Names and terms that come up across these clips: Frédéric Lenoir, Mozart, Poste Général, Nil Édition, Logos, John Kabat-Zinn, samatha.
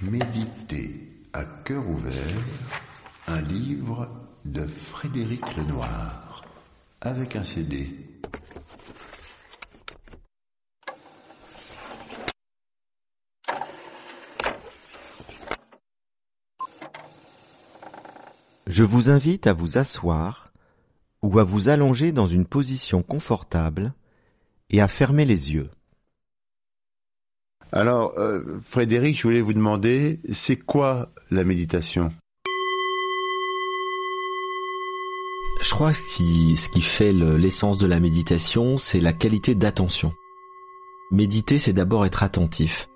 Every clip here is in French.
Méditer à cœur ouvert, un livre de Frédéric Lenoir, avec un CD. Je vous invite à vous asseoir ou à vous allonger dans une position confortable et à fermer les yeux. Alors, Frédéric, je voulais vous demander, c'est quoi la méditation ? Je crois que ce qui fait l'essence de la méditation, c'est la qualité d'attention. Méditer, c'est d'abord être attentif.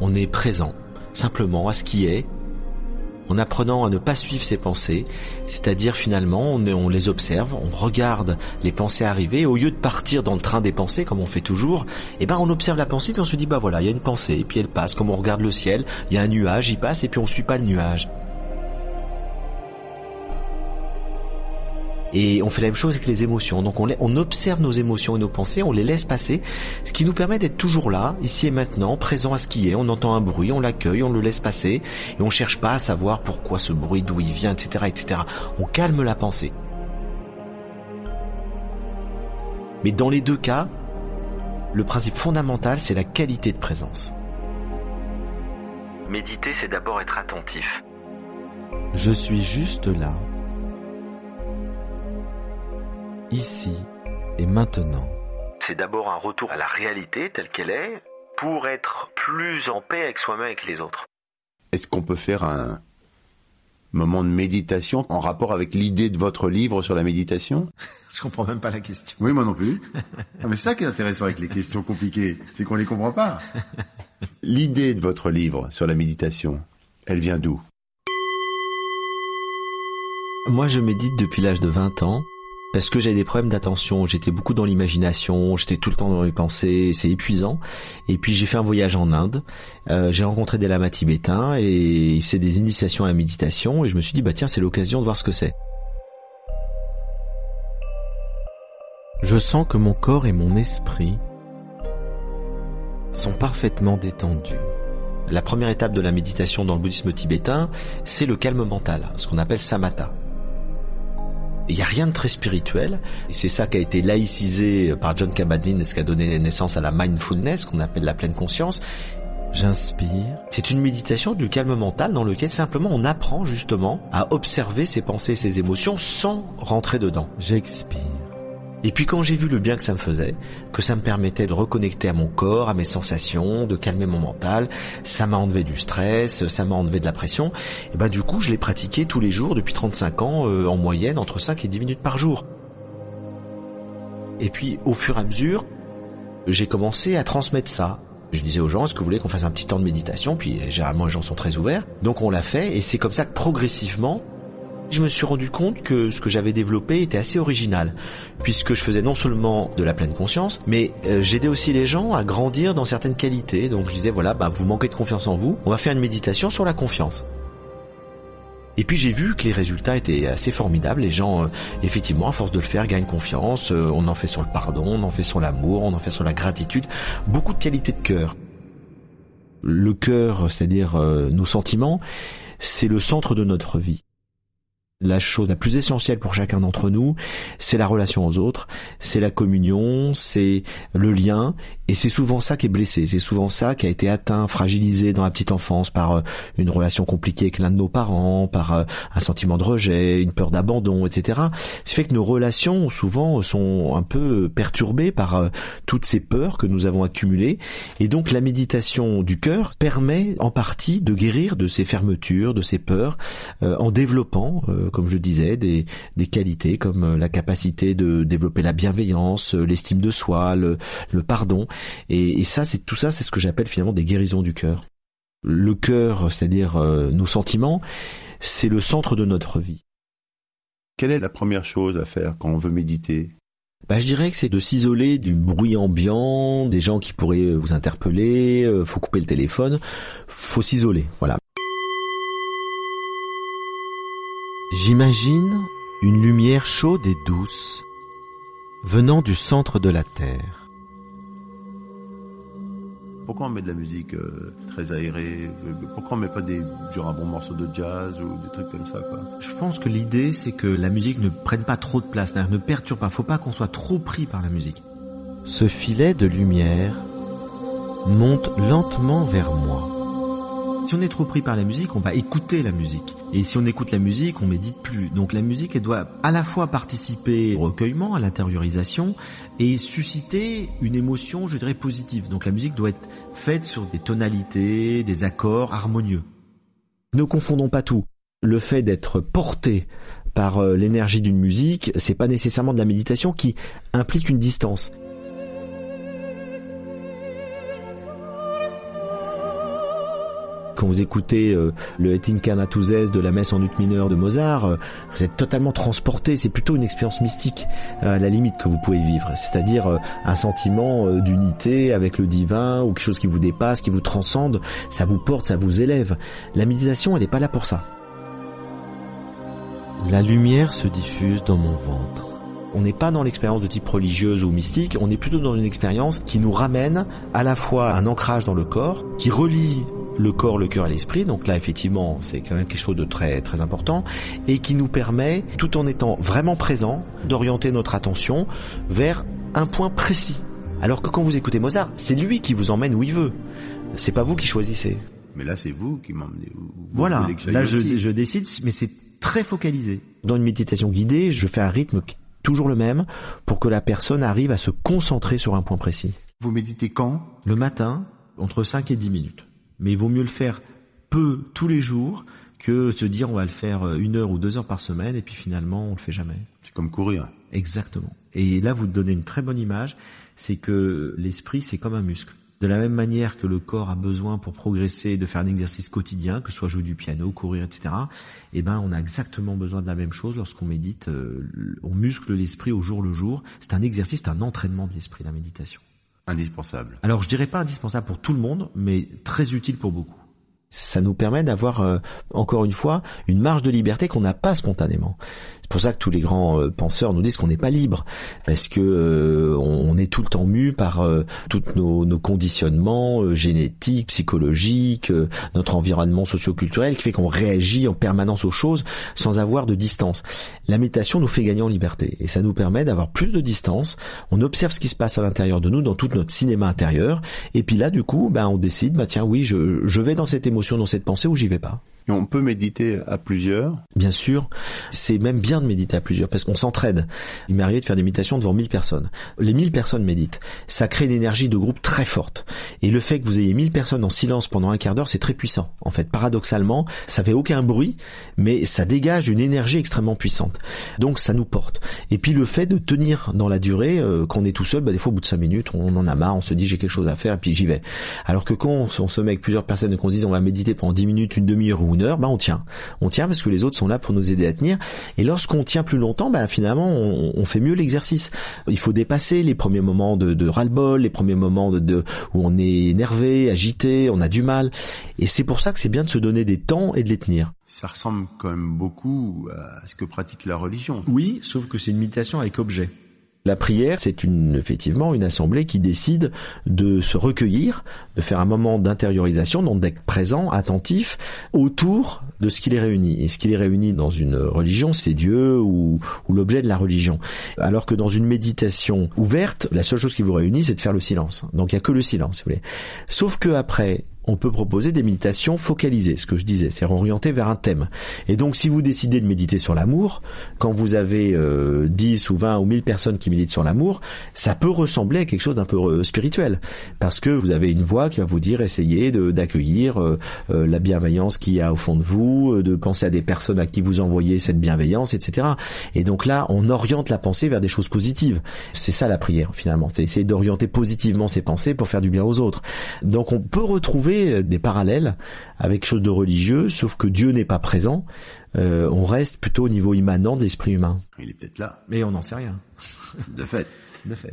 On est présent, simplement à ce qui est, en apprenant à ne pas suivre ses pensées, c'est-à-dire finalement on les observe, on regarde les pensées arriver, au lieu de partir dans le train des pensées comme on fait toujours, on observe la pensée puis on se dit voilà, il y a une pensée et puis elle passe, comme on regarde le ciel, il y a un nuage, il passe et puis on suit pas le nuage. Et on fait la même chose avec les émotions, donc on observe nos émotions et nos pensées, on les laisse passer, ce qui nous permet d'être toujours là, ici et maintenant, présent à ce qui est. On entend un bruit, on l'accueille, on le laisse passer, et on cherche pas à savoir pourquoi ce bruit, d'où il vient, etc., etc. On calme la pensée. Mais dans les deux cas, le principe fondamental, c'est la qualité de présence. Méditer, c'est d'abord être attentif. Je suis juste là. Ici et maintenant. C'est d'abord un retour à la réalité telle qu'elle est pour être plus en paix avec soi-même et avec les autres. Est-ce qu'on peut faire un moment de méditation en rapport avec l'idée de votre livre sur la méditation ? Je comprends même pas la question. Oui, moi non plus. Non, mais c'est ça qui est intéressant avec les questions compliquées, c'est qu'on les comprend pas. L'idée de votre livre sur la méditation, elle vient d'où ? Moi, je médite depuis l'âge de 20 ans. Parce que j'avais des problèmes d'attention, j'étais beaucoup dans l'imagination, j'étais tout le temps dans les pensées, c'est épuisant. Et puis j'ai fait un voyage en Inde, j'ai rencontré des lamas tibétains et ils faisaient des initiations à la méditation et je me suis dit tiens, c'est l'occasion de voir ce que c'est. Je sens que mon corps et mon esprit sont parfaitement détendus. La première étape de la méditation dans le bouddhisme tibétain, c'est le calme mental, ce qu'on appelle samatha. Il n'y a rien de très spirituel, et c'est ça qui a été laïcisé par John Kabat-Zinn et ce qui a donné naissance à la mindfulness, qu'on appelle la pleine conscience. J'inspire. C'est une méditation du calme mental dans lequel simplement on apprend justement à observer ses pensées, ses émotions sans rentrer dedans. J'expire. Et puis quand j'ai vu le bien que ça me faisait, que ça me permettait de reconnecter à mon corps, à mes sensations, de calmer mon mental, ça m'a enlevé du stress, ça m'a enlevé de la pression, du coup je l'ai pratiqué tous les jours depuis 35 ans, en moyenne entre 5 et 10 minutes par jour. Et puis au fur et à mesure, j'ai commencé à transmettre ça. Je disais aux gens, est-ce que vous voulez qu'on fasse un petit temps de méditation ? Puis généralement les gens sont très ouverts, donc on l'a fait et c'est comme ça que progressivement, je me suis rendu compte que ce que j'avais développé était assez original, puisque je faisais non seulement de la pleine conscience, mais j'aidais aussi les gens à grandir dans certaines qualités. Donc je disais, vous manquez de confiance en vous, on va faire une méditation sur la confiance. Et puis j'ai vu que les résultats étaient assez formidables. Les gens, effectivement, à force de le faire, gagnent confiance. On en fait sur le pardon, on en fait sur l'amour, on en fait sur la gratitude. Beaucoup de qualités de cœur. Le cœur, c'est-à-dire nos sentiments, c'est le centre de notre vie. La chose la plus essentielle pour chacun d'entre nous, c'est la relation aux autres, c'est la communion, c'est le lien, et c'est souvent ça qui est blessé, c'est souvent ça qui a été atteint, fragilisé dans la petite enfance par une relation compliquée avec l'un de nos parents, par un sentiment de rejet, une peur d'abandon, etc. Ce qui fait que nos relations souvent sont un peu perturbées par toutes ces peurs que nous avons accumulées, et donc la méditation du cœur permet en partie de guérir de ces fermetures, de ces peurs, en développant comme je disais, des qualités comme la capacité de développer la bienveillance, l'estime de soi, le pardon. Et ça, c'est tout ça, c'est ce que j'appelle finalement des guérisons du cœur. Le cœur, c'est-à-dire nos sentiments, c'est le centre de notre vie. Quelle est la première chose à faire quand on veut méditer ? Bah, je dirais que c'est de s'isoler du bruit ambiant, des gens qui pourraient vous interpeller, faut couper le téléphone, faut s'isoler, voilà. J'imagine une lumière chaude et douce venant du centre de la Terre. Pourquoi on met de la musique très aérée ? Pourquoi on met pas un bon morceau de jazz ou des trucs comme ça, quoi ? Je pense que l'idée, c'est que la musique ne prenne pas trop de place, ne perturbe pas. Faut pas qu'on soit trop pris par la musique. Ce filet de lumière monte lentement vers moi. Si on est trop pris par la musique, on va écouter la musique. Et si on écoute la musique, on médite plus. Donc la musique, elle doit à la fois participer au recueillement, à l'intériorisation, et susciter une émotion, je dirais, positive. Donc la musique doit être faite sur des tonalités, des accords harmonieux. Ne confondons pas tout. Le fait d'être porté par l'énergie d'une musique, c'est pas nécessairement de la méditation qui implique une distance. Quand vous écoutez le Et Incarnatus Est de la messe en ut mineur de Mozart, vous êtes totalement transporté, c'est plutôt une expérience mystique à la limite que vous pouvez vivre, c'est-à-dire un sentiment d'unité avec le divin ou quelque chose qui vous dépasse, qui vous transcende, ça vous porte, ça vous élève. La méditation, elle n'est pas là pour ça. La lumière se diffuse dans mon ventre. On n'est pas dans l'expérience de type religieuse ou mystique, on est plutôt dans une expérience qui nous ramène à la fois à un ancrage dans le corps, qui relie le corps, le cœur et l'esprit, donc là effectivement c'est quand même quelque chose de très très important et qui nous permet, tout en étant vraiment présent, d'orienter notre attention vers un point précis. Alors que quand vous écoutez Mozart, c'est lui qui vous emmène où il veut, c'est pas vous qui choisissez. Mais là c'est vous qui m'emmenez où vous voilà, là je décide, mais c'est très focalisé. Dans une méditation guidée, je fais un rythme qui est toujours le même pour que la personne arrive à se concentrer sur un point précis. Vous méditez quand ? Le matin, entre 5 et 10 minutes. Mais il vaut mieux le faire peu tous les jours que se dire on va le faire 1 heure ou 2 heures par semaine et puis finalement on le fait jamais. C'est comme courir. Exactement. Et là vous donnez une très bonne image, c'est que l'esprit c'est comme un muscle. De la même manière que le corps a besoin pour progresser de faire un exercice quotidien, que ce soit jouer du piano, courir, etc. Eh ben on a exactement besoin de la même chose lorsqu'on médite, on muscle l'esprit au jour le jour. C'est un exercice, c'est un entraînement de l'esprit, la méditation. Indispensable. Alors je dirais pas indispensable pour tout le monde, mais très utile pour beaucoup. Ça nous permet d'avoir, encore une fois, une marge de liberté qu'on n'a pas spontanément. C'est pour ça que tous les grands penseurs nous disent qu'on n'est pas libre, parce que on est tout le temps mû par tous nos conditionnements génétiques, psychologiques, notre environnement socio-culturel, qui fait qu'on réagit en permanence aux choses sans avoir de distance. La méditation nous fait gagner en liberté, et ça nous permet d'avoir plus de distance. On observe ce qui se passe à l'intérieur de nous, dans tout notre cinéma intérieur, et puis là, du coup, on décide, tiens, oui, je vais dans cette émotion, dans cette pensée, ou j'y vais pas. Et on peut méditer à plusieurs ? Bien sûr, c'est même bien de méditer à plusieurs parce qu'on s'entraide. Il m'est arrivé de faire des méditations devant 1000 personnes. Les 1000 personnes méditent. Ça crée une énergie de groupe très forte. Et le fait que vous ayez 1000 personnes en silence pendant un quart d'heure, c'est très puissant. En fait, paradoxalement, ça fait aucun bruit, mais ça dégage une énergie extrêmement puissante. Donc ça nous porte. Et puis le fait de tenir dans la durée, qu'on est tout seul, des fois au bout de 5 minutes, on en a marre, on se dit j'ai quelque chose à faire et puis j'y vais. Alors que quand on se met avec plusieurs personnes et qu'on se dit on va méditer pendant 10 minutes, une demi-heure ou une heure, on tient. On tient parce que les autres sont là pour nous aider à tenir. Et lorsqu'on tient plus longtemps, finalement, on fait mieux l'exercice. Il faut dépasser les premiers moments de ras-le-bol, les premiers moments où on est énervé, agité, on a du mal. Et c'est pour ça que c'est bien de se donner des temps et de les tenir. Ça ressemble quand même beaucoup à ce que pratique la religion. Oui, sauf que c'est une méditation avec objet. La prière, c'est effectivement une assemblée qui décide de se recueillir, de faire un moment d'intériorisation, donc d'être présent, attentif, autour de ce qui les réunit. Et ce qui les réunit dans une religion, c'est Dieu ou l'objet de la religion. Alors que dans une méditation ouverte, la seule chose qui vous réunit, c'est de faire le silence. Donc il n'y a que le silence, si vous voulez. Sauf que après, on peut proposer des méditations focalisées, ce que je disais, c'est-à-dire orientées vers un thème. Et donc, si vous décidez de méditer sur l'amour, quand vous avez 10 ou 20 ou 1000 personnes qui méditent sur l'amour, ça peut ressembler à quelque chose d'un peu spirituel, parce que vous avez une voix qui va vous dire essayez d'accueillir la bienveillance qu'il y a au fond de vous, de penser à des personnes à qui vous envoyez cette bienveillance, etc. Et donc là, on oriente la pensée vers des choses positives. C'est ça la prière, finalement, c'est essayer d'orienter positivement ses pensées pour faire du bien aux autres. Donc on peut retrouver des parallèles avec quelque chose de religieux, sauf que Dieu n'est pas présent. On reste plutôt au niveau immanent de l'esprit humain. Il est peut-être là. Mais on n'en sait rien. De fait. Ouais.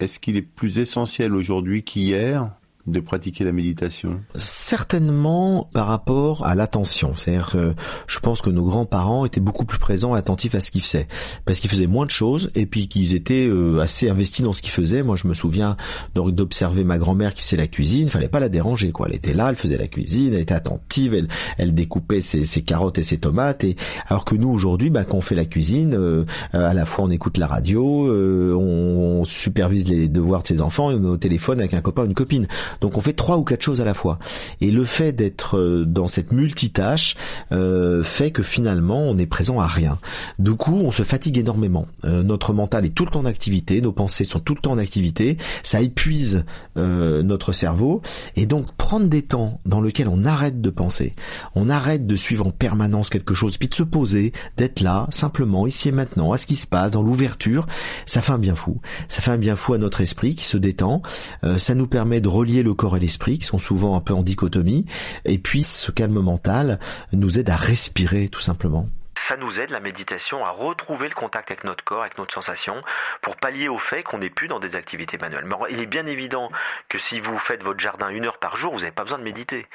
Est-ce qu'il est plus essentiel aujourd'hui qu'hier de pratiquer la méditation? Certainement par rapport à l'attention. C'est-à-dire que je pense que nos grands-parents étaient beaucoup plus présents et attentifs à ce qu'ils faisaient. Parce qu'ils faisaient moins de choses et puis qu'ils étaient assez investis dans ce qu'ils faisaient. Moi, je me souviens d'observer ma grand-mère qui faisait la cuisine. Il fallait pas la déranger, quoi. Elle était là, elle faisait la cuisine, elle était attentive, elle découpait ses carottes et ses tomates. Et alors que nous, aujourd'hui, quand on fait la cuisine, à la fois on écoute la radio, on supervise les devoirs de ses enfants et on est au téléphone avec un copain ou une copine. Donc on fait 3 ou 4 choses à la fois. Et le fait d'être dans cette multitâche fait que finalement on est présent à rien. Du coup on se fatigue énormément. Notre mental est tout le temps en activité, nos pensées sont tout le temps en activité, ça épuise notre cerveau. Et donc prendre des temps dans lesquels on arrête de penser, on arrête de suivre en permanence quelque chose, puis de se poser, d'être là, simplement, ici et maintenant, à ce qui se passe, dans l'ouverture, ça fait un bien fou. Ça fait un bien fou à notre esprit qui se détend, ça nous permet de relier le corps et l'esprit qui sont souvent un peu en dichotomie, et puis ce calme mental nous aide à respirer tout simplement. Ça nous aide, la méditation, à retrouver le contact avec notre corps, avec notre sensation, pour pallier au fait qu'on n'est plus dans des activités manuelles. Mais il est bien évident que si vous faites votre jardin 1 heure par jour, vous n'avez pas besoin de méditer.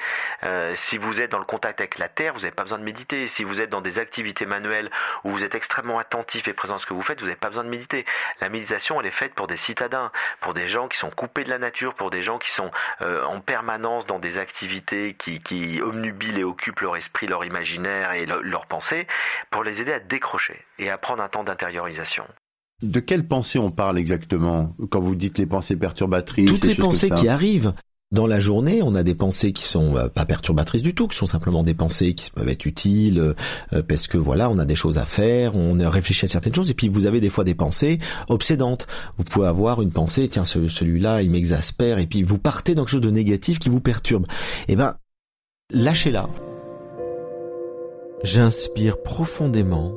Si vous êtes dans le contact avec la terre, vous n'avez pas besoin de méditer. Si vous êtes dans des activités manuelles où vous êtes extrêmement attentif et présent à ce que vous faites, vous n'avez pas besoin de méditer. La méditation, elle est faite pour des citadins, pour des gens qui sont coupés de la nature, pour des gens qui sont en permanence dans des activités qui obnubilent et occupent leur esprit, leur imaginaire et leur pensée, pour les aider à décrocher et à prendre un temps d'intériorisation. De quelles pensées on parle exactement quand vous dites les pensées perturbatrices? Toutes les pensées qui arrivent. Dans la journée, on a des pensées qui sont pas perturbatrices du tout, qui sont simplement des pensées qui peuvent être utiles, parce que voilà, on a des choses à faire, on réfléchit à certaines choses, et puis vous avez des fois des pensées obsédantes. Vous pouvez avoir une pensée, tiens, celui-là, il m'exaspère, et puis vous partez dans quelque chose de négatif qui vous perturbe. Eh ben, lâchez-la. J'inspire profondément.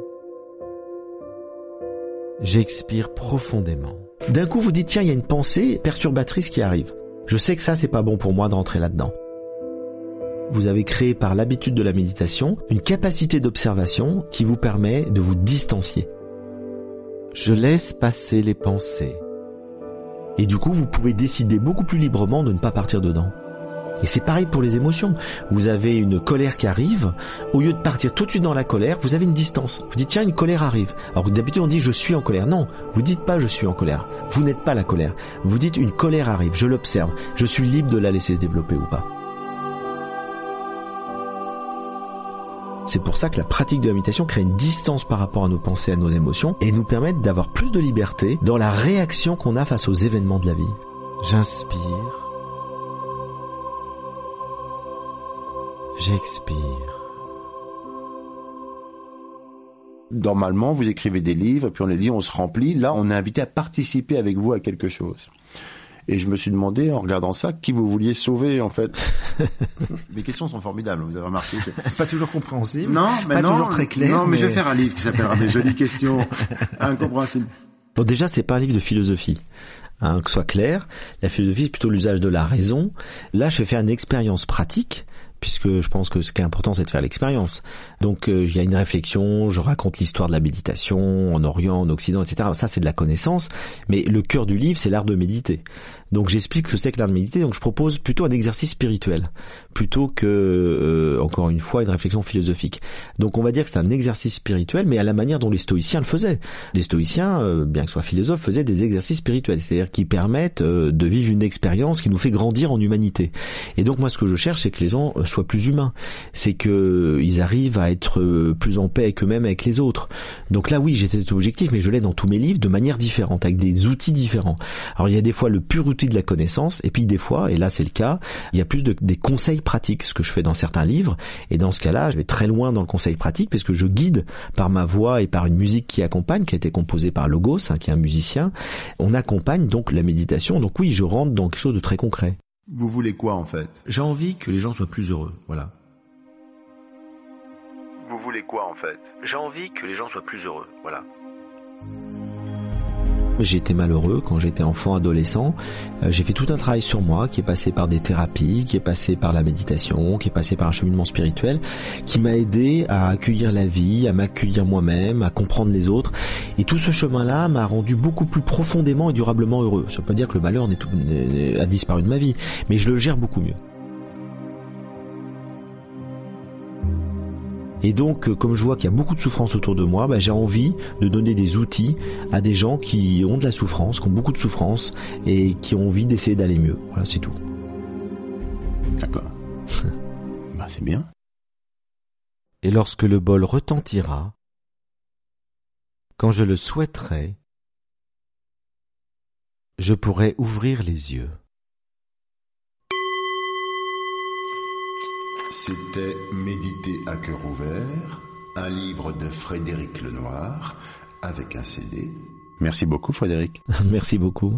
J'expire profondément. D'un coup, vous dites, tiens, il y a une pensée perturbatrice qui arrive. Je sais que ça, c'est pas bon pour moi de rentrer là-dedans. Vous avez créé par l'habitude de la méditation une capacité d'observation qui vous permet de vous distancier. Je laisse passer les pensées. Et du coup, vous pouvez décider beaucoup plus librement de ne pas partir dedans. Et c'est pareil pour les émotions. Vous avez une colère qui arrive, au lieu de partir tout de suite dans la colère, vous avez une distance. Vous dites, tiens, une colère arrive. Alors d'habitude, on dit, je suis en colère. Non, vous dites pas, je suis en colère. Vous n'êtes pas la colère. Vous dites, une colère arrive, je l'observe. Je suis libre de la laisser se développer ou pas. C'est pour ça que la pratique de la méditation crée une distance par rapport à nos pensées, à nos émotions, et nous permet d'avoir plus de liberté dans la réaction qu'on a face aux événements de la vie. J'inspire. J'expire. Normalement, vous écrivez des livres, puis on les lit, on se remplit. Là, on est invité à participer avec vous à quelque chose. Et je me suis demandé, en regardant ça, qui vous vouliez sauver, en fait. Mes questions sont formidables, vous avez remarqué. C'est pas toujours compréhensible. Non, mais pas toujours très clair. Non, mais je vais faire un livre qui s'appellera Mes jolies questions incompréhensibles. Bon, déjà, c'est pas un livre de philosophie. Que ce soit clair. La philosophie, c'est plutôt l'usage de la raison. Là, je vais faire une expérience pratique. Puisque je pense que ce qui est important, c'est de faire l'expérience. Donc, il y a une réflexion, je raconte l'histoire de la méditation, en Orient, en Occident, etc. Ça, c'est de la connaissance, mais le cœur du livre, c'est l'art de méditer. Donc, j'explique ce que c'est que l'art de méditer, donc je propose plutôt un exercice spirituel, plutôt que, encore une fois, une réflexion philosophique. Donc, on va dire que c'est un exercice spirituel, mais à la manière dont les stoïciens le faisaient. Les stoïciens, bien que soient philosophes, faisaient des exercices spirituels, c'est-à-dire qui permettent de vivre une expérience qui nous fait grandir en humanité. Et donc, moi, ce que je cherche, c'est que les gens soient plus humains, c'est que ils arrivent à être plus en paix avec eux-mêmes, avec les autres. Donc là oui, j'ai cet objectif, mais je l'ai dans tous mes livres de manière différente, avec des outils différents. Alors il y a des fois le pur outil de la connaissance, et puis des fois, et là c'est le cas, il y a plus des conseils pratiques, ce que je fais dans certains livres, et dans ce cas-là, je vais très loin dans le conseil pratique, puisque je guide par ma voix et par une musique qui accompagne, qui a été composée par Logos, qui est un musicien, on accompagne donc la méditation, donc oui, je rentre dans quelque chose de très concret. Vous voulez quoi en fait ? J'ai envie que les gens soient plus heureux, voilà. Vous voulez quoi en fait ? J'ai envie que les gens soient plus heureux, voilà. J'étais malheureux quand j'étais enfant, adolescent. J'ai fait tout un travail sur moi qui est passé par des thérapies, qui est passé par la méditation, qui est passé par un cheminement spirituel, qui m'a aidé à accueillir la vie, à m'accueillir moi-même, à comprendre les autres. Et tout ce chemin-là m'a rendu beaucoup plus profondément et durablement heureux. Ça ne veut pas dire que le malheur a disparu de ma vie, mais je le gère beaucoup mieux. Et donc, comme je vois qu'il y a beaucoup de souffrance autour de moi, j'ai envie de donner des outils à des gens qui ont de la souffrance, qui ont beaucoup de souffrance et qui ont envie d'essayer d'aller mieux. Voilà, c'est tout. D'accord. C'est bien. Et lorsque le bol retentira, quand je le souhaiterai, je pourrai ouvrir les yeux. C'était Méditer à cœur ouvert, un livre de Frédéric Lenoir, avec un CD. Merci beaucoup Frédéric. Merci beaucoup.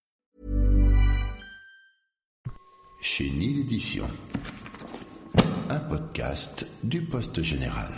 Chez Nil Édition, un podcast du Poste Général.